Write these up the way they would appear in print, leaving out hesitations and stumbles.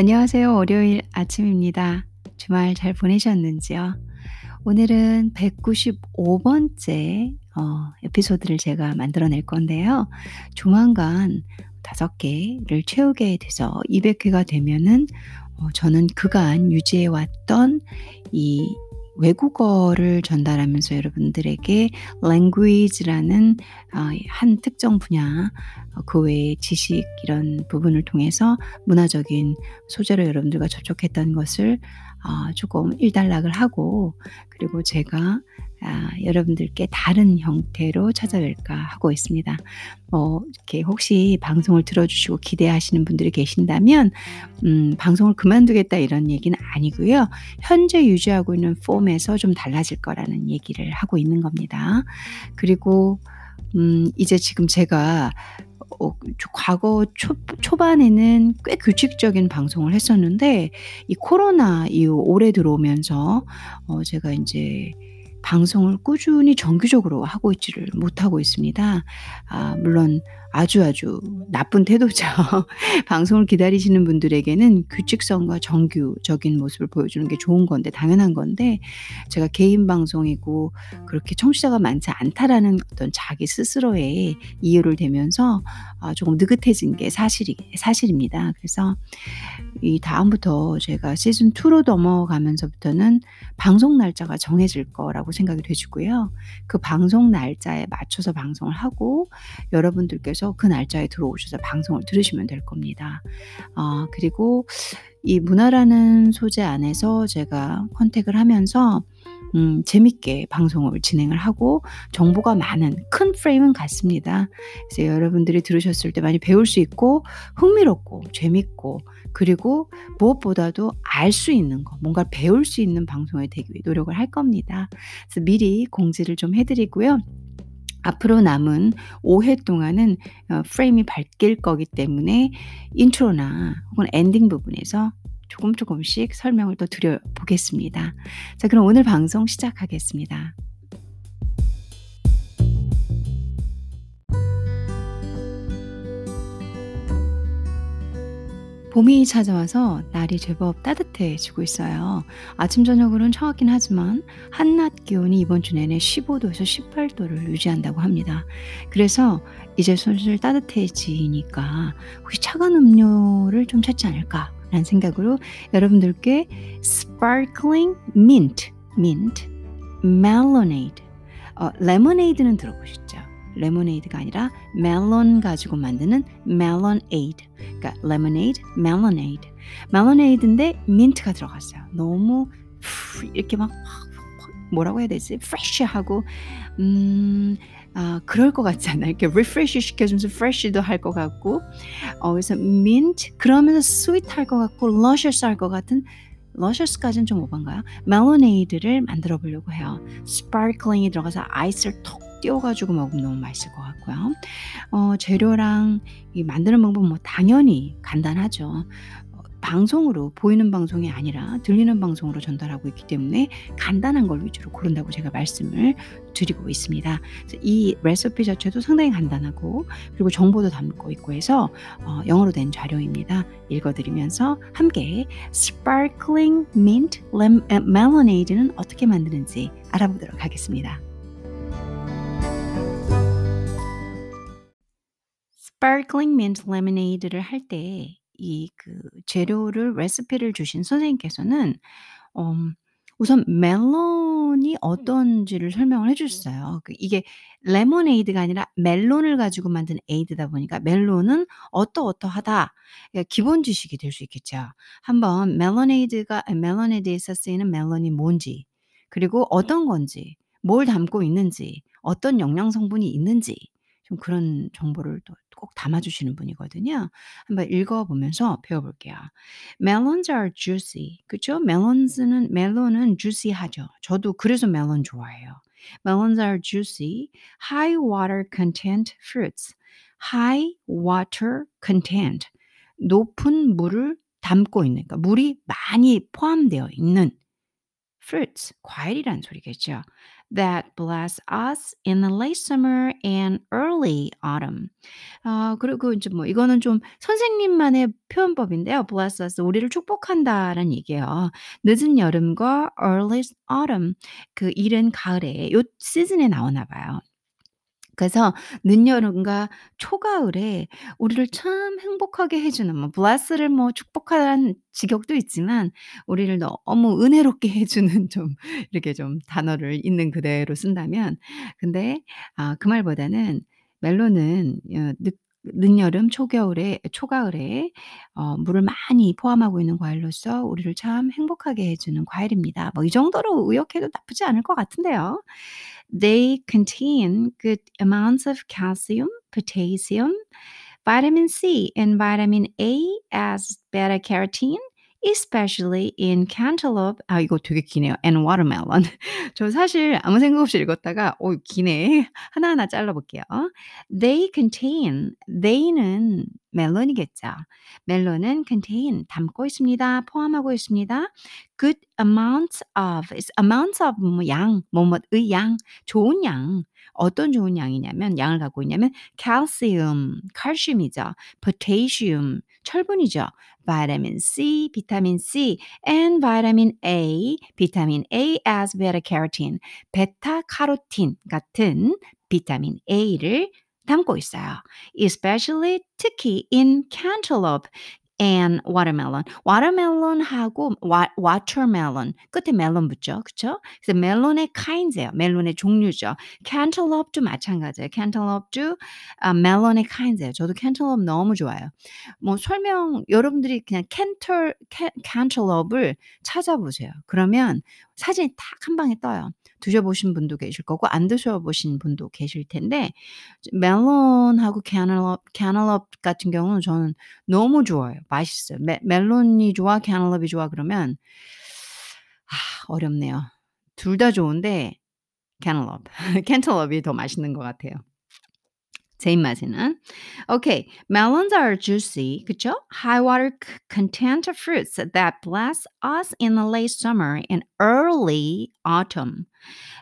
안녕하세요. 월요일 아침입니다. 주말 잘 보내셨는지요? 오늘은 195번째 에피소드를 제가 만들어낼 건데요. 조만간 5개를 채우게 돼서 200회가 되면은 저는 그간 유지해왔던 이 외국어를 전달하면서 여러분들에게 language라는 한 특정 분야, 그 외의 지식 이런 부분을 통해서 문화적인 소재로 여러분들과 접촉했던 것을 조금 일단락을 하고, 그리고 제가 여러분들께 다른 형태로 찾아뵐까 하고 있습니다. 이렇게 혹시 방송을 들어주시고 기대하시는 분들이 계신다면 방송을 그만두겠다 이런 얘기는 아니고요. 현재 유지하고 있는 폼에서 좀 달라질 거라는 얘기를 하고 있는 겁니다. 그리고 이제 지금 제가 과거 초반에는 꽤 규칙적인 방송을 했었는데, 이 코로나 이후 올해 들어오면서 제가 이제 방송을 꾸준히 정기적으로 하고 있지를 못하고 있습니다. 물론 아주 나쁜 태도죠. 방송을 기다리시는 분들에게는 규칙성과 정규적인 모습을 보여주는 게 좋은 건데, 당연한 건데, 제가 개인 방송이고 그렇게 청취자가 많지 않다라는 어떤 자기 스스로의 이유를 대면서 조금 느긋해진 게 사실입니다. 그래서 이 다음부터 제가 시즌2로 넘어가면서부터는 방송 날짜가 정해질 거라고 생각이 되시고요. 그 방송 날짜에 맞춰서 방송을 하고, 여러분들께서 그 날짜에 들어오셔서 방송을 들으시면 될 겁니다. 그리고 이 문화라는 소재 안에서 제가 컨택을 하면서 재밌게 방송을 진행을 하고, 정보가 많은 큰 프레임은 같습니다. 그래서 여러분들이 들으셨을 때 많이 배울 수 있고, 흥미롭고 재밌고, 그리고 무엇보다도 알 수 있는 거, 뭔가 배울 수 있는 방송이 되기 위해 노력을 할 겁니다. 그래서 미리 공지를 좀 해드리고요. 앞으로 남은 5회 동안은 프레임이 바뀔 거기 때문에 인트로나 혹은 엔딩 부분에서 조금씩 설명을 또 드려보겠습니다. 자, 그럼 오늘 방송 시작하겠습니다. 봄이 찾아와서 날이 제법 따뜻해지고 있어요. 아침 저녁으로는 차갑긴 하지만 한낮 기온이 이번 주 내내 15도에서 18도를 유지한다고 합니다. 그래서 이제 슬슬 따뜻해지니까 혹시 차가운 음료를 좀 찾지 않을까라는 생각으로 여러분들께 스파클링 민트, 멜로네이드, 레모네이드는 들어보셨죠? 레모네이드가 아니라 멜론 가지고 만드는 멜로네이드. 그러니까 레모네이드, 멜로네이드인데 민트가 들어갔어요. 너무 이렇게 막 뭐라고 해야 되지? 프레쉬하고 그럴 것 같지 않아요? 이렇게 리프레쉬 시켜주면서 프레쉬도 할 것 같고, 그래서 민트 그러면서 스윗할 것 같고 러셔스 할 것 같은, 러셔스까지는 좀 오반가요? 멜로네이드를 만들어 보려고 해요. 스파클링이 들어가서 아이스를 톡 띄워가지고 먹으면 너무 맛있을 것 같고요. 재료랑 이 만드는 방법 당연히 간단하죠. 방송으로, 보이는 방송이 아니라 들리는 방송으로 전달하고 있기 때문에 간단한 걸 위주로 고른다고 제가 말씀을 드리고 있습니다. 그래서 이 레시피 자체도 상당히 간단하고, 그리고 정보도 담고 있고 해서 영어로 된 자료입니다. 읽어드리면서 함께 스파클링 민트 멜로네이드는 어떻게 만드는지 알아보도록 하겠습니다. 스파클링 민트 레모네이드를 할 때 이 재료를, 레시피를 주신 선생님께서는 우선 멜론이 어떤지를 설명을 해주셨어요. 이게 레모네이드가 아니라 멜론을 가지고 만든 에이드다 보니까 멜론은 어떠하다, 그러니까 기본 지식이 될 수 있겠죠. 한번 멜로네이드에서 쓰이는 멜론이 뭔지, 그리고 어떤 건지, 뭘 담고 있는지, 어떤 영양 성분이 있는지, 좀 그런 정보를 또 꼭 담아주시는 분이거든요. 한번 읽어보면서 배워볼게요. Melons are juicy. 그렇죠? 멜론은 juicy하죠. 저도 그래서 멜론 좋아해요. Melons are juicy. High water content fruits. High water content. 높은 물을 담고 있는, 그러니까 물이 많이 포함되어 있는 fruits. 과일이라는 소리겠죠. that bless us in the late summer and early autumn. 그리고 이제 뭐 이거는 좀 선생님만의 표현법인데요. bless us, 우리를 축복한다라는 얘기예요. 늦은 여름과 early autumn, 그 이른 가을에 요 시즌에 나오나 봐요. 그래서 늦여름과 초가을에 우리를 참 행복하게 해주는 뭐 bless를 뭐 축복하라는 직역도 있지만 우리를 너무 은혜롭게 해주는 좀 이렇게 좀 단어를 있는 그대로 쓴다면 근데 그 말보다는 멜론은 늦여름 초가을에 물을 많이 포함하고 있는 과일로서 우리를 참 행복하게 해주는 과일입니다. 뭐 이 정도로 의역해도 나쁘지 않을 것 같은데요. They contain good amounts of calcium, potassium, vitamin C, and vitamin A as beta-carotene, especially in cantaloupe. 이거 되게 기네요. And watermelon. 저 사실 아무 생각 없이 읽었다가 기네. 하나하나 잘라볼게요. They contain, they는 멜론이겠죠. 멜론은 contain, 담고 있습니다. 포함하고 있습니다. Good amounts of, amounts of 뭐뭐의 양, 좋은 양. 어떤 좋은 양이냐면, 양을 갖고 있냐면 calcium, 칼슘이죠. potassium, 철분이죠. 비타민 C, and 비타민 A as beta-carotene, 베타카로틴 같은 비타민 A를 담고 있어요. Especially 특히 in cantaloupe and watermelon. watermelon하고 watermelon 끝에 멜론 붙죠, 그렇죠? 그래서 멜론의 kinds예요. 멜론의 종류죠. cantaloupe도 마찬가지예요. cantaloupe도 멜론의 kinds예요. 저도 cantaloupe 너무 좋아요. 뭐 설명 여러분들이 그냥 cantaloupe을 찾아보세요. 그러면 사진이 딱 한 방에 떠요. 드셔보신 분도 계실 거고 안 드셔보신 분도 계실 텐데 멜론하고 cantaloupe 같은 경우는 저는 너무 좋아요. 맛있어요. 멜론이 좋아, cantaloupe이 좋아 그러면 어렵네요. 둘 다 좋은데 cantaloupe이 더 맛있는 것 같아요. 제 입맛에는. Okay, melons are juicy, 그쵸? High water content fruits that bless us in the late summer and early autumn.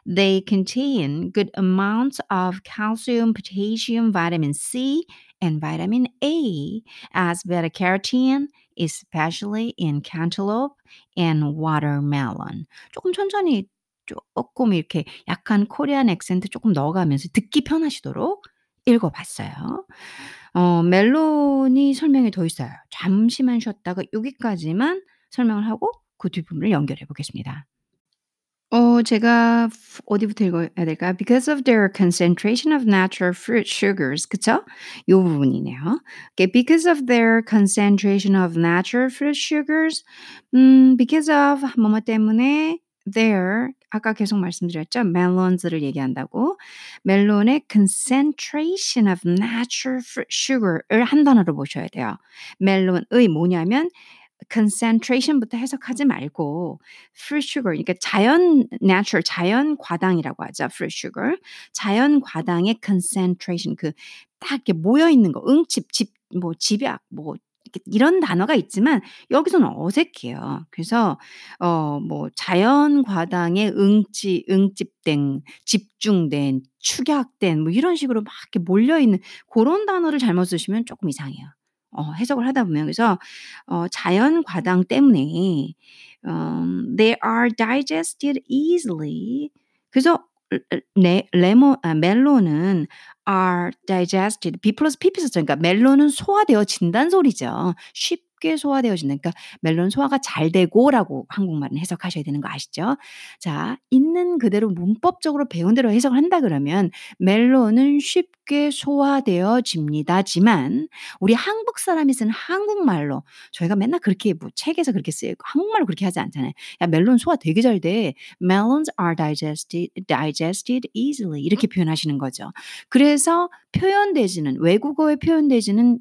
They contain good amounts of calcium, potassium, vitamin C, and vitamin A as beta-carotene, especially in cantaloupe and watermelon. 조금 천천히 조금 이렇게 약간 코리안 액센트 조금 넣어가면서 듣기 편하시도록 읽어봤어요. 멜론이 설명이 더 있어요. 잠시만 쉬었다가 여기까지만 설명을 하고 그 뒷부분을 연결해 보겠습니다. 제가 어디부터 읽어야 될까요? Because of their concentration of natural fruit sugars, 그쵸? 이 부분이네요. Okay, because of their concentration of natural fruit sugars, because of 뭐뭐 때문에 their 아까 계속 말씀드렸죠. 멜론즈를 얘기한다고. 멜론의 concentration of natural fruit sugar을 한 단어로 보셔야 돼요. 멜론의 뭐냐면 concentration부터 해석하지 말고 fruit sugar, 그러니까 자연 과당이라고 하죠. fruit sugar. 자연 과당의 concentration, 그 딱 이렇게 모여 있는 거. 응집, 집, 뭐 집약, 뭐 이런 단어가 있지만 여기서는 어색해요. 그래서 뭐 자연 과당의 응집된, 집중된, 축약된 뭐 이런 식으로 막 이렇게 몰려 있는 그런 단어를 잘못 쓰시면 조금 이상해요. 해석을 하다 보면 그래서 자연 과당 때문에 they are digested easily. 그래서 멜론은 are digested. B plus P plus 그러니까 멜론은 소화되어진다는 소리죠. 쉽게 소화되어진다. 그러니까 멜론 소화가 잘 되고라고 한국말은 해석하셔야 되는 거 아시죠? 자, 있는 그대로 문법적으로 배운 대로 해석을 한다 그러면 멜론은 쉽게 소화되어집니다지만 우리 한국 사람이 쓰는 한국말로 저희가 맨날 그렇게 뭐 책에서 그렇게 쓰고 한국말로 그렇게 하지 않잖아요. 야, 멜론 소화 되게 잘 돼. Melons are digested easily 이렇게 표현하시는 거죠. 그래서 표현되지는 외국어에 표현되지는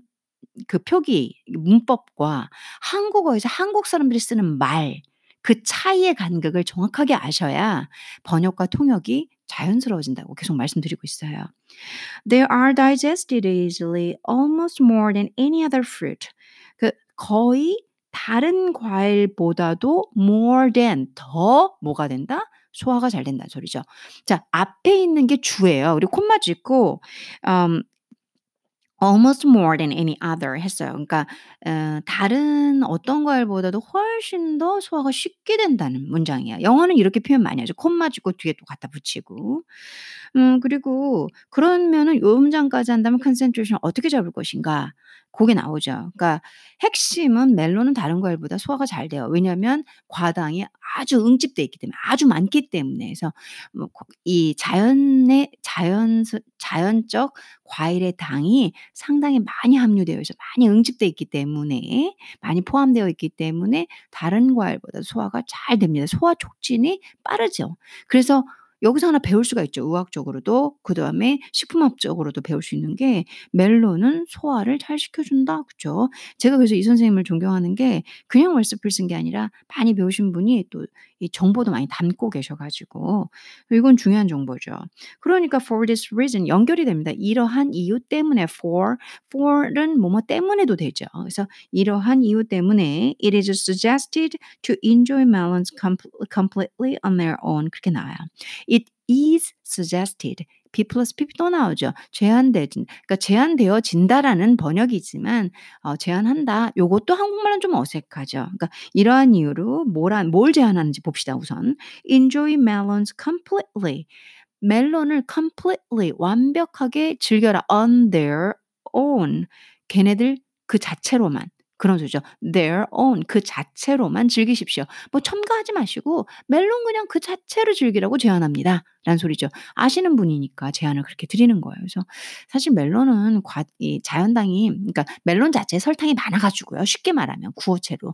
그 표기 문법과 한국어에서 한국 사람들이 쓰는 말 그 차이의 간격을 정확하게 아셔야 번역과 통역이 자연스러워진다고 계속 말씀드리고 있어요. They are digested easily almost more than any other fruit. 그 거의 다른 과일보다도 more than 더 뭐가 된다? 소화가 잘 된다는 소리죠. 자, 앞에 있는 게 주예요. 우리 콤마 주 있고 almost more than any other 했어요. 그러니까 다른 어떤 것보다도 훨씬 더 소화가 쉽게 된다는 문장이에요. 영어는 이렇게 표현 많이 하죠. 콤마 주고 뒤에 또 갖다 붙이고. 그리고 그러면은 요 문장까지 한다면 컨센트레이션을 어떻게 잡을 것인가? 그게 나오죠. 그러니까 핵심은 멜론은 다른 것보다 소화가 잘 돼요. 왜냐하면 과당이 아주 응집돼 있기 때문에 아주 많기 때문에 그래서 이 자연적 과일의 당이 상당히 많이 함유되어 있어서 많이 응집돼 있기 때문에 많이 포함되어 있기 때문에 다른 과일보다 소화가 잘 됩니다. 소화 촉진이 빠르죠. 그래서 여기서 하나 배울 수가 있죠. 의학적으로도 그다음에 식품학적으로도 배울 수 있는 게 멜론은 소화를 잘 시켜준다. 그렇죠? 제가 그래서 이 선생님을 존경하는 게 그냥 레시피를 쓴 게 아니라 많이 배우신 분이 또 이 정보도 많이 담고 계셔가지고 이건 중요한 정보죠. 그러니까 for this reason 연결이 됩니다. 이러한 이유 때문에 for는 뭐뭐 때문에도 되죠. 그래서 이러한 이유 때문에 it is suggested to enjoy melons completely on their own 그렇게 나와요. It is suggested. B plus PP 또 나오죠. 제한되진. 그러니까 제한되어진다라는 번역이지만 제한한다. 요것도 한국말은 좀 어색하죠. 그러니까 이러한 이유로 뭘 제한하는지 봅시다. 우선 enjoy melons completely. 멜론을 completely 완벽하게 즐겨라. On their own. 걔네들 그 자체로만. 그런 소리죠. Their own 그 자체로만 즐기십시오. 뭐 첨가하지 마시고 멜론 그냥 그 자체로 즐기라고 제안합니다. 라는 소리죠. 아시는 분이니까 제안을 그렇게 드리는 거예요. 그래서 사실 멜론은 이 자연당이 그러니까 멜론 자체에 설탕이 많아가지고요. 쉽게 말하면 구어체로.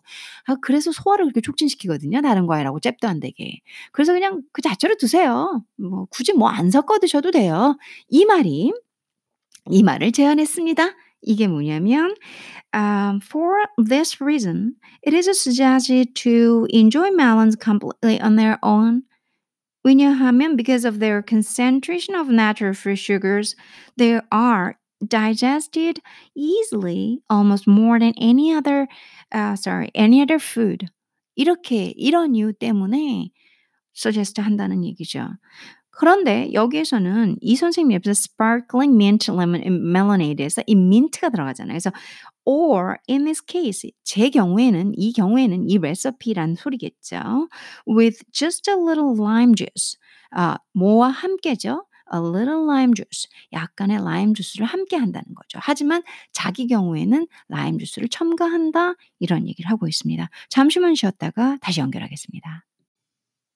그래서 소화를 그렇게 촉진시키거든요. 다른 과일하고 잽도 안 되게. 그래서 그냥 그 자체로 드세요. 뭐 굳이 뭐 안 섞어 드셔도 돼요. 이 말을 제안했습니다. 이게 뭐냐면 for this reason it is suggested to enjoy melons completely on their own 왜냐하면 because of their concentration of natural free sugars they are digested easily almost more than any other food 이렇게 이런 이유 때문에 suggest 한다는 얘기죠. 그런데 여기에서는 이 선생님 옆에서 sparkling mint lemon melonade에서 이 민트가 들어가잖아요. 그래서 or in this case 이 경우에는 이 레시피란 소리겠죠. With just a little lime juice 뭐와 함께죠? A little lime juice 약간의 라임 주스를 함께 한다는 거죠. 하지만 자기 경우에는 라임 주스를 첨가한다 이런 얘기를 하고 있습니다. 잠시만 쉬었다가 다시 연결하겠습니다.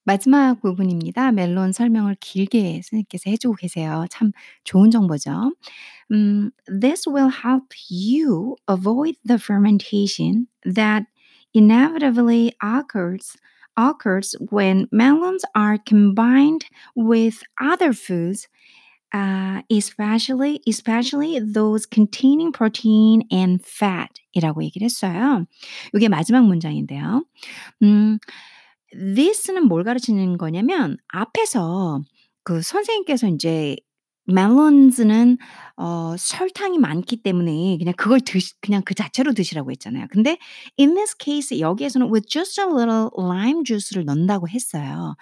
마지막 부분입니다. 멜론 설명을 길게 선생님께서 해주고 계세요. 참 좋은 정보죠. This will help you avoid the fermentation that inevitably occurs when melons are combined with other foods, especially those containing protein and fat. 이라고 얘기를 했어요. 이게 마지막 문장인데요. This는 뭘 가르치는 거냐면 앞에서 그 선생님께서 이제 멜론즈는 설탕이 많기 때문에 그냥 그냥 그 자체로 드시라고 했잖아요. 근데 in this case 여기에서는 with just a little lime juice를 넣는다고 했어요.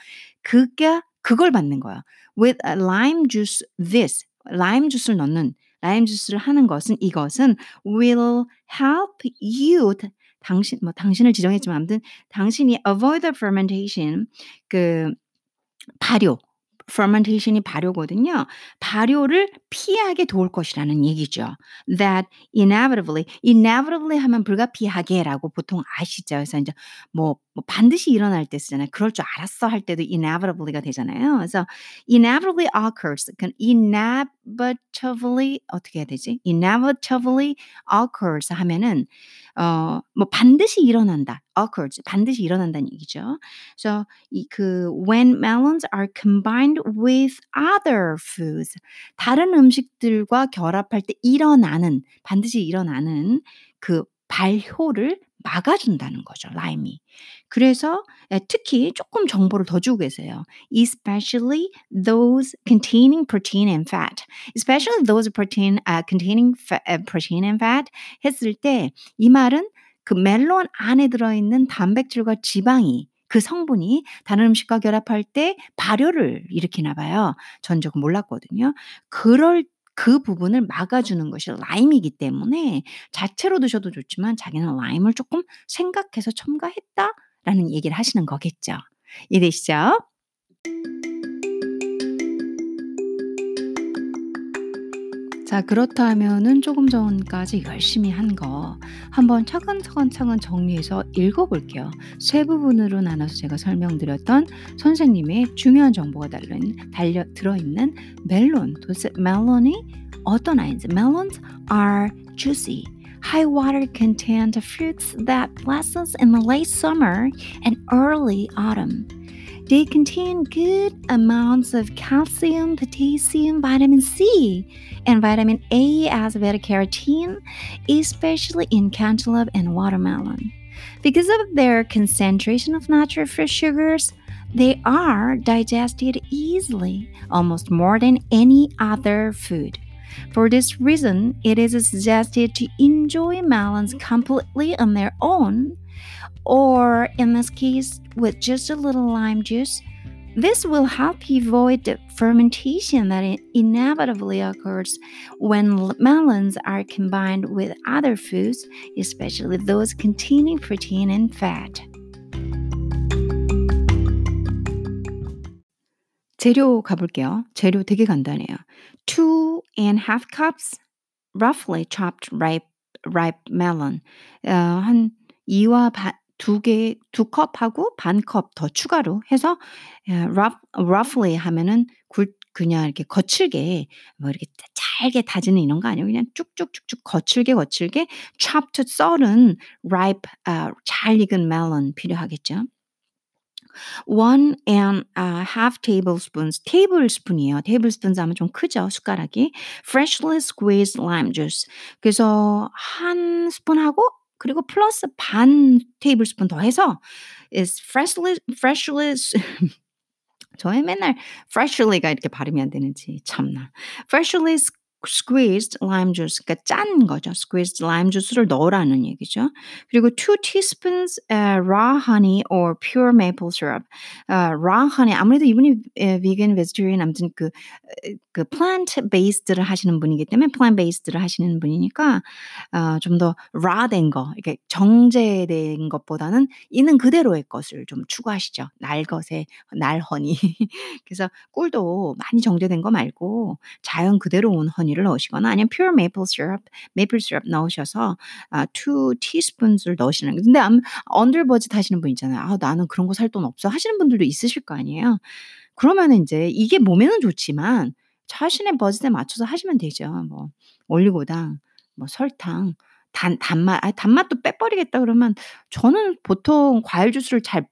그걸 받는 거예요. With a lime juice this lime juice를 넣는 lime juice를 하는 것은 이것은 will help you 당신을 지정했지만 아무튼 당신이 avoid the fermentation 발효 fermentation이 발효거든요. 발효를 피하게 도울 것이라는 얘기죠. That inevitably 하면 불가피하게라고 보통 아시죠. 그래서 이제 뭐 반드시 일어날 때 쓰잖아요. 그럴 줄 알았어 할 때도 inevitably가 되잖아요. 그래서 inevitably occurs. inevitably 어떻게 해야 되지? inevitably occurs 하면은 뭐 반드시 일어난다. occurs 반드시 일어난다는 얘기죠. 그래서 when melons are combined with other foods 다른 음식들과 결합할 때 반드시 일어나는 그 발효를 막아준다는 거죠. 라임이. 그래서 특히 조금 정보를 더 주고 계세요. Especially those containing protein and fat. Especially those containing protein and fat 했을 때 이 말은 그 멜론 안에 들어있는 단백질과 지방이 그 성분이 다른 음식과 결합할 때 발효를 일으키나 봐요. 전 조금 몰랐거든요. 그 부분을 막아주는 것이 라임이기 때문에 자체로 드셔도 좋지만 자기는 라임을 조금 생각해서 첨가했다라는 얘기를 하시는 거겠죠. 이해되시죠? 자, 그렇다면은 조금 전까지 열심히 한 거 한번 차근차근 정리해서 읽어볼게요. 세 부분으로 나눠서 제가 설명드렸던 선생님의 중요한 정보가 들어있는 멜론, 도대체 멜론이 어떤 아이인지. Melons are juicy, high water content fruits that blossoms in the late summer and early autumn. They contain good amounts of calcium, potassium, vitamin C, and vitamin A as beta-carotene, especially in cantaloupe and watermelon. Because of their concentration of natural fruit sugars, they are digested easily, almost more than any other food. For this reason, it is suggested to enjoy melons completely on their own, or in this case, with just a little lime juice. This will help you avoid the fermentation that inevitably occurs when melons are combined with other foods, especially those containing protein and fat. 재료 가볼게요. 재료 되게 간단해요. 2.5 cups roughly chopped ripe melon. 한 2와 반 2컵하고 반 컵 더 추가로 해서 roughly 하면은 그냥 이렇게 거칠게 뭐 이렇게 잘게 다지는 이런 거 아니고 그냥 쭉쭉쭉쭉 거칠게 chopped 썰은 ripe 잘 익은 멜론 필요하겠죠. 1.5 tablespoons. 테이블스푼이에요. 테이블스푼 하면 좀 크죠, 숟가락이. Freshly squeezed lime juice. 그래서 한 스푼하고 그리고 플러스 반 테이블스푼 더해서 is freshly 저의 맨날 freshly가 이렇게 발음이 안 되는지 참나. Freshly squeezed lime juice, 그러니까 짠 거죠. squeezed lime juice를 넣으라는 얘기죠. 그리고 2 teaspoons raw honey or pure maple syrup. Raw honey, 아무래도 이분이 vegan, vegetarian, 아무튼 그 plant based를 하시는 분이기 때문에 plant based를 하시는 분이니까 좀 더 raw 된 거, 이렇게 정제된 것보다는 있는 그대로의 것을 좀 추구하시죠. 날 허니. 그래서 꿀도 많이 정제된 거 말고 자연 그대로 온 허니 를 넣으시거나 아니면 pure maple syrup 넣으셔서 2 teaspoons를 넣으시는. 근데 언더버짓 하시는 분 있잖아요. 아, 나는 그런 거 살 돈 없어 하시는 분들도 있으실 거 아니에요. 그러면 이제 이게 몸에는 좋지만 자신의 버짓에 맞춰서 하시면 되죠. 뭐 올리고당, 뭐 설탕, 단맛도 빼버리겠다 그러면 저는 보통 과일 주스를 잘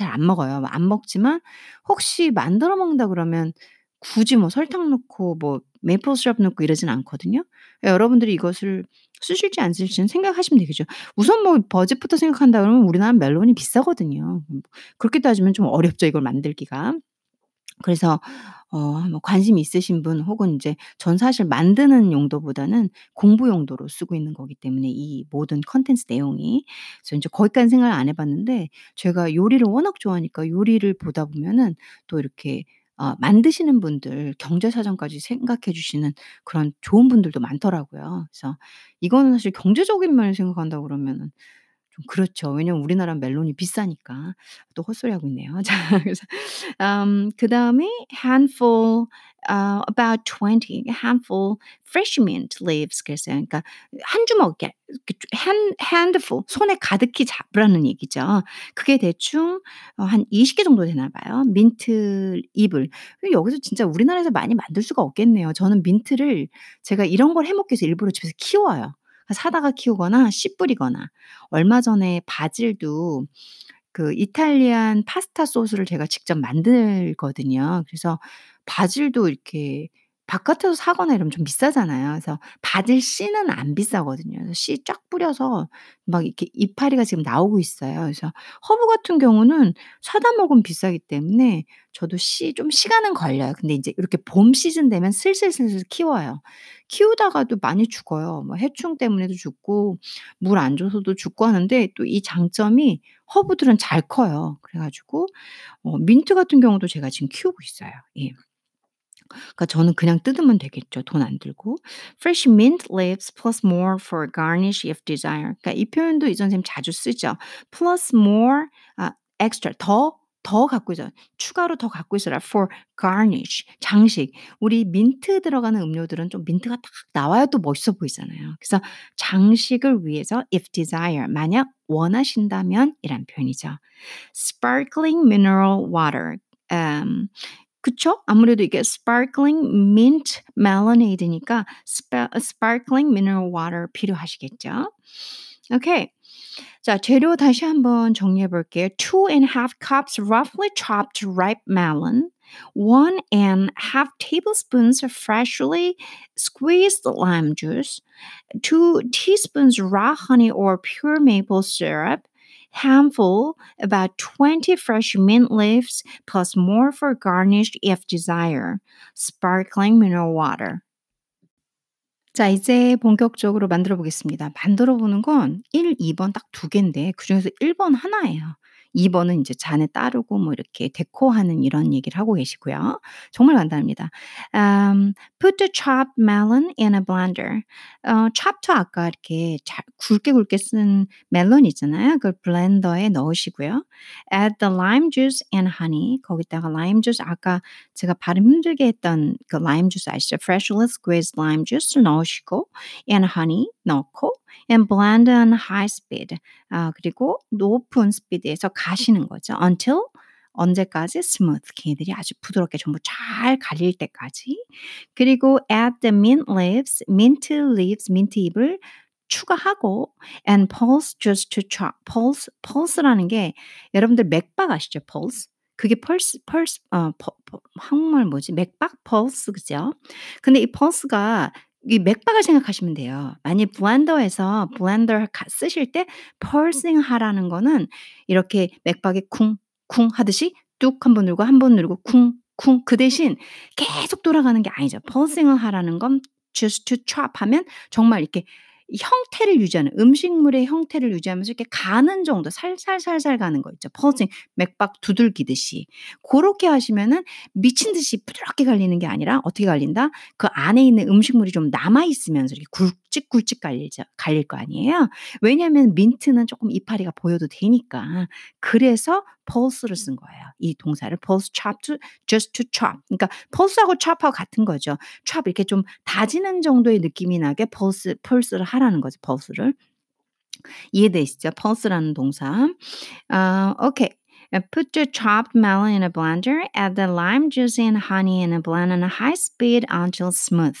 안 먹어요. 안 먹지만 혹시 만들어 먹는다 그러면 굳이 뭐 설탕 넣고 뭐 메이플 시럽 넣고 이러진 않거든요. 여러분들이 이것을 쓰실지 안 쓰실지는 생각하시면 되겠죠. 우선 뭐 버짓부터 생각한다 그러면 우리나라 멜론이 비싸거든요. 그렇게 따지면 좀 어렵죠, 이걸 만들기가. 그래서 뭐 관심 있으신 분 혹은 이제 전 사실 만드는 용도보다는 공부 용도로 쓰고 있는 거기 때문에 이 모든 컨텐츠 내용이. 그래서 이제 거기까지 생각을 안 해봤는데 제가 요리를 워낙 좋아하니까 요리를 보다 보면은 또 이렇게 만드시는 분들 경제사정까지 생각해 주시는 그런 좋은 분들도 많더라고요. 그래서 이거는 사실 경제적인 면을 생각한다고 그러면은 좀 그렇죠. 왜냐면 우리나라 멜론이 비싸니까. 또 헛소리하고 있네요. 자, 그래서 그 다음에 handful, about 20 handful fresh mint leaves. 그래서 그러니까 한 주먹, handful 손에 가득히 잡으라는 얘기죠. 그게 대충 한 20개 정도 되나 봐요. 민트 잎을. 여기서 진짜 우리나라에서 많이 만들 수가 없겠네요. 저는 민트를 제가 이런 걸 해먹기 위해서 일부러 집에서 키워요. 사다가 키우거나 씨 뿌리거나. 얼마 전에 바질도 그 이탈리안 파스타 소스를 제가 직접 만들거든요. 그래서 바질도 이렇게 바깥에서 사거나 이러면 좀 비싸잖아요. 그래서 바질 씨는 안 비싸거든요. 그래서 씨 쫙 뿌려서 막 이렇게 이파리가 지금 나오고 있어요. 그래서 허브 같은 경우는 사다 먹으면 비싸기 때문에 저도 씨 좀 시간은 걸려요. 근데 이제 이렇게 봄 시즌 되면 슬슬슬슬 키워요. 키우다가도 많이 죽어요. 뭐 해충 때문에도 죽고 물 안 줘서도 죽고 하는데 또 이 장점이 허브들은 잘 커요. 그래가지고 민트 같은 경우도 제가 지금 키우고 있어요. 예. 그러니까 저는 그냥 뜯으면 되겠죠. 돈 안 들고. Fresh mint leaves plus more for garnish if desired. 그러니까 이 표현도 이전 선생님 자주 쓰죠. Plus more, extra, 더 갖고 있어라. 추가로 더 갖고 있어라. For garnish, 장식. 우리 민트 들어가는 음료들은 좀 민트가 딱 나와야 또 멋있어 보이잖아요. 그래서 장식을 위해서 if desired, 만약 원하신다면 이란 표현이죠. Sparkling mineral water. 그쵸? 아무래도 이게 sparkling mint melanade니까 sparkling mineral water 필요하시겠죠? 오케이. 자, 재료 다시 한번 정리해 볼게요. 2½ cups roughly chopped ripe melon, 1½ tablespoons of freshly squeezed lime juice, 2 teaspoons raw honey or pure maple syrup, handful, about 20 fresh mint leaves, plus more for garnish if desired. Sparkling mineral water. 자, 이제 본격적으로 만들어 보겠습니다. 만들어 보는 건 1, 2번 딱 두 개인데 그중에서 1번 하나예요. 2번은 이제 잔에 따르고 뭐 이렇게 데코하는 이런 얘기를 하고 계시고요. 정말 간단합니다. Put the chopped melon in a blender. chopped 아까 이렇게 굵게 쓴 멜론 있잖아요. 그걸 블렌더에 넣으시고요. Add the lime juice and honey. 거기다가 lime juice 아까 제가 발음 힘들게 했던 그 lime juice 아시죠? Freshly squeezed lime juice 넣으시고 and honey 넣고 and blend on high speed. 그리고 높은 스피드에서 가시는 거죠. Until 언제까지? Smooth. 걔네들이 아주 부드럽게 전부 잘 갈릴 때까지. 그리고 add the mint leaves, 민트 잎을 추가하고 and pulse just to chop. pulse라는 게 여러분들 맥박 아시죠? pulse. 그게 한국말 뭐지? 맥박? pulse 그죠? 근데 이 pulse가 이 맥박을 생각하시면 돼요. 만약 블렌더에서 블렌더 쓰실 때 펄싱 하라는 거는 이렇게 맥박이 쿵쿵 하듯이 뚝 한 번 누르고 한 번 누르고 쿵쿵 그 대신 계속 돌아가는 게 아니죠. 펄싱을 하라는 건 just to chop 하면 정말 이렇게 형태를 유지하는 음식물의 형태를 유지하면서 이렇게 가는 정도 살살살살 가는 거 있죠. 펄싱 맥박 두들기듯이 그렇게 하시면은 미친 듯이 부드럽게 갈리는 게 아니라 어떻게 갈린다? 그 안에 있는 음식물이 좀 남아 있으면서 이렇게 굵직굵직 갈릴 거 아니에요. 왜냐하면 민트는 조금 이파리가 보여도 되니까 그래서 pulse를 쓴 거예요. 이 동사를 pulse chop to just to chop. 그러니까 pulse하고 chop하고 같은 거죠. chop 이렇게 좀 다지는 정도의 느낌이 나게 pulse를 하라는 거죠. pulse를 이해되시죠? pulse라는 동사. Okay. Put the chopped melon in a blender. Add the lime juice and honey and blend on a high speed until smooth.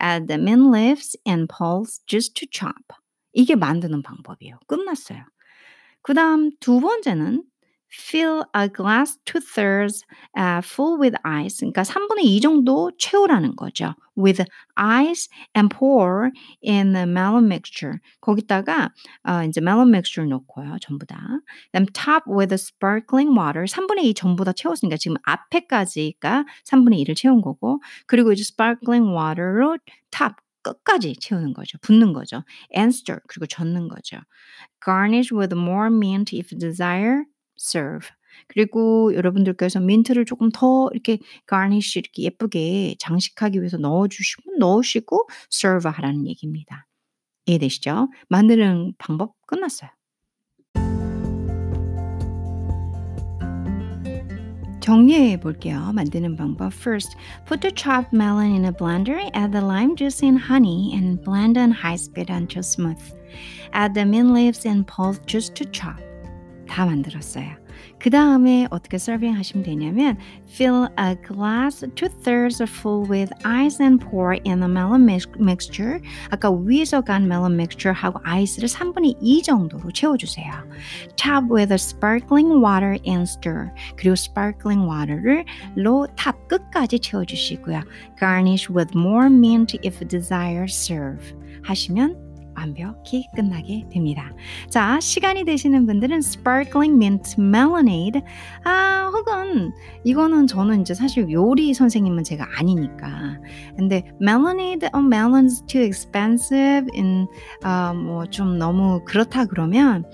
Add the mint leaves and pulse just to chop. 이게 만드는 방법이에요. 끝났어요. 그 다음 두 번째는 fill a glass 2/3 full with ice. 그러니까 3분의 2 정도 채우라는 거죠. With ice and pour in the melon mixture. 거기다가 이제 melon mixture 넣고요. 전부 다. Then top with sparkling water. 3분의 2 전부 다 채웠으니까 지금 앞에까지가 3분의 2를 채운 거고. 그리고 이제 sparkling water로 top. 끝까지 채우는 거죠. 붓는 거죠. And stir. 그리고 젓는 거죠. Garnish with more mint if desired. Serve. 그리고 여러분들께서 민트를 조금 더 이렇게 garnish 이렇게 예쁘게 장식하기 위해서 넣으시고 serve 하라는 얘기입니다. 이해되시죠? 만드는 방법 끝났어요. 정리해 볼게요. 만드는 방법. First, put the chopped melon in a blender, add the lime juice and honey, and blend on high speed until smooth. Add the mint leaves and pulse just to chop. 다 만들었어요. 그 다음에 어떻게 서빙 하시면 되냐면 Fill a glass 2/3 full with ice and pour in the melon mixture. 아까 위에서 간 melon mixture하고 아이스를 3분의 2 정도로 채워주세요. Top with a sparkling water and stir. 그리고 sparkling water를 low top 끝까지 채워주시고요. Garnish with more mint if desired. Serve 하시면 완벽히 끝나게 됩니다. 자, 시간이 되시는 분들은 Sparkling Mint Melonade 혹은 이거는 저는 이제 사실 요리 선생님은 제가 아니니까 근데 Melonade on melons too expensive in 뭐 좀 너무 그렇다 그러면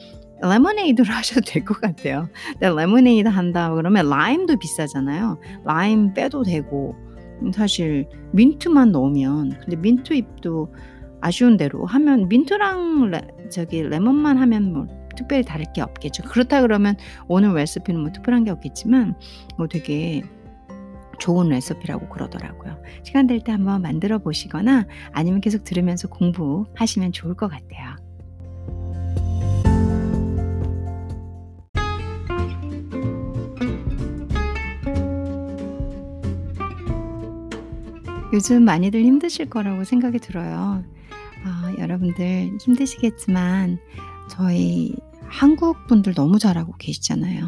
레모네이드로 하셔도 될 것 같아요. 근데 레모네이드 한다 그러면 라임도 비싸잖아요. 라임 빼도 되고 사실 민트만 넣으면 근데 민트 잎도 아쉬운 대로 하면 민트랑 레몬만 하면 뭐 특별히 다를 게 없겠죠. 그렇다 그러면 오늘 레시피는 뭐 특별한 게 없겠지만 뭐 되게 좋은 레시피라고 그러더라고요. 시간 될 때 한번 만들어 보시거나 아니면 계속 들으면서 공부하시면 좋을 것 같아요. 요즘 많이들 힘드실 거라고 생각이 들어요. 여러분들 힘드시겠지만 저희 한국 분들 너무 잘하고 계시잖아요.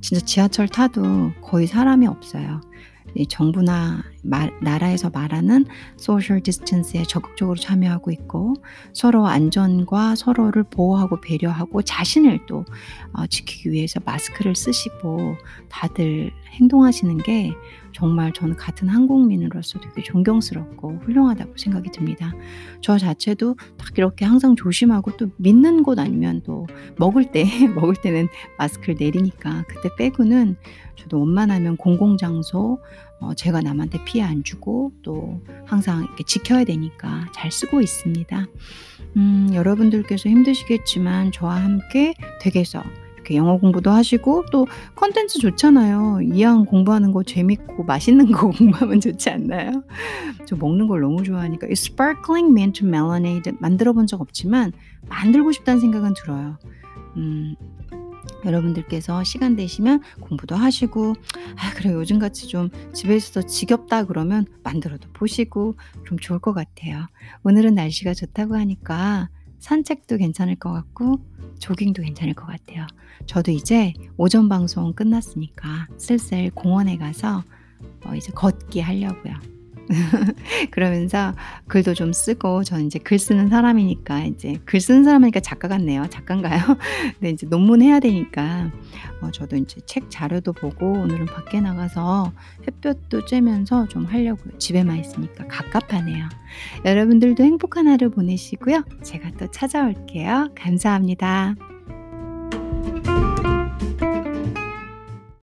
진짜 지하철 타도 거의 사람이 없어요. 정부나 나라에서 말하는 소셜 디스턴스에 적극적으로 참여하고 있고 서로 안전과 서로를 보호하고 배려하고 자신을 또 지키기 위해서 마스크를 쓰시고 다들 행동하시는 게 정말 저는 같은 한국민으로서 되게 존경스럽고 훌륭하다고 생각이 듭니다. 저 자체도 딱 이렇게 항상 조심하고 또 믿는 곳 아니면 또 먹을 때는 마스크를 내리니까 그때 빼고는 저도 원만하면 공공장소 제가 남한테 피해 안 주고 또 항상 이렇게 지켜야 되니까 잘 쓰고 있습니다. 여러분들께서 힘드시겠지만 저와 함께 댁에서 이렇게 영어 공부도 하시고 또 컨텐츠 좋잖아요. 이왕 공부하는 거 재밌고 맛있는 거 공부하면 좋지 않나요? 저 먹는 걸 너무 좋아하니까 이 스파클링 민트 멜로네이드 만들어 본 적 없지만 만들고 싶다는 생각은 들어요. 여러분들께서 시간 되시면 공부도 하시고 그래 요즘같이 좀 집에서 지겹다 그러면 만들어도 보시고 좀 좋을 것 같아요. 오늘은 날씨가 좋다고 하니까 산책도 괜찮을 것 같고 조깅도 괜찮을 것 같아요. 저도 이제 오전 방송 끝났으니까 슬슬 공원에 가서 이제 걷기 하려고요. 그러면서 글도 좀 쓰고 저는 이제 글 쓰는 사람이니까 이제 글 쓰는 사람이니까 작가 같네요. 작가인가요? 근데 이제 논문 해야 되니까 저도 이제 책 자료도 보고 오늘은 밖에 나가서 햇볕도 쬐면서 좀 하려고요. 집에만 있으니까 갑갑하네요. 여러분들도 행복한 하루 보내시고요. 제가 또 찾아올게요. 감사합니다.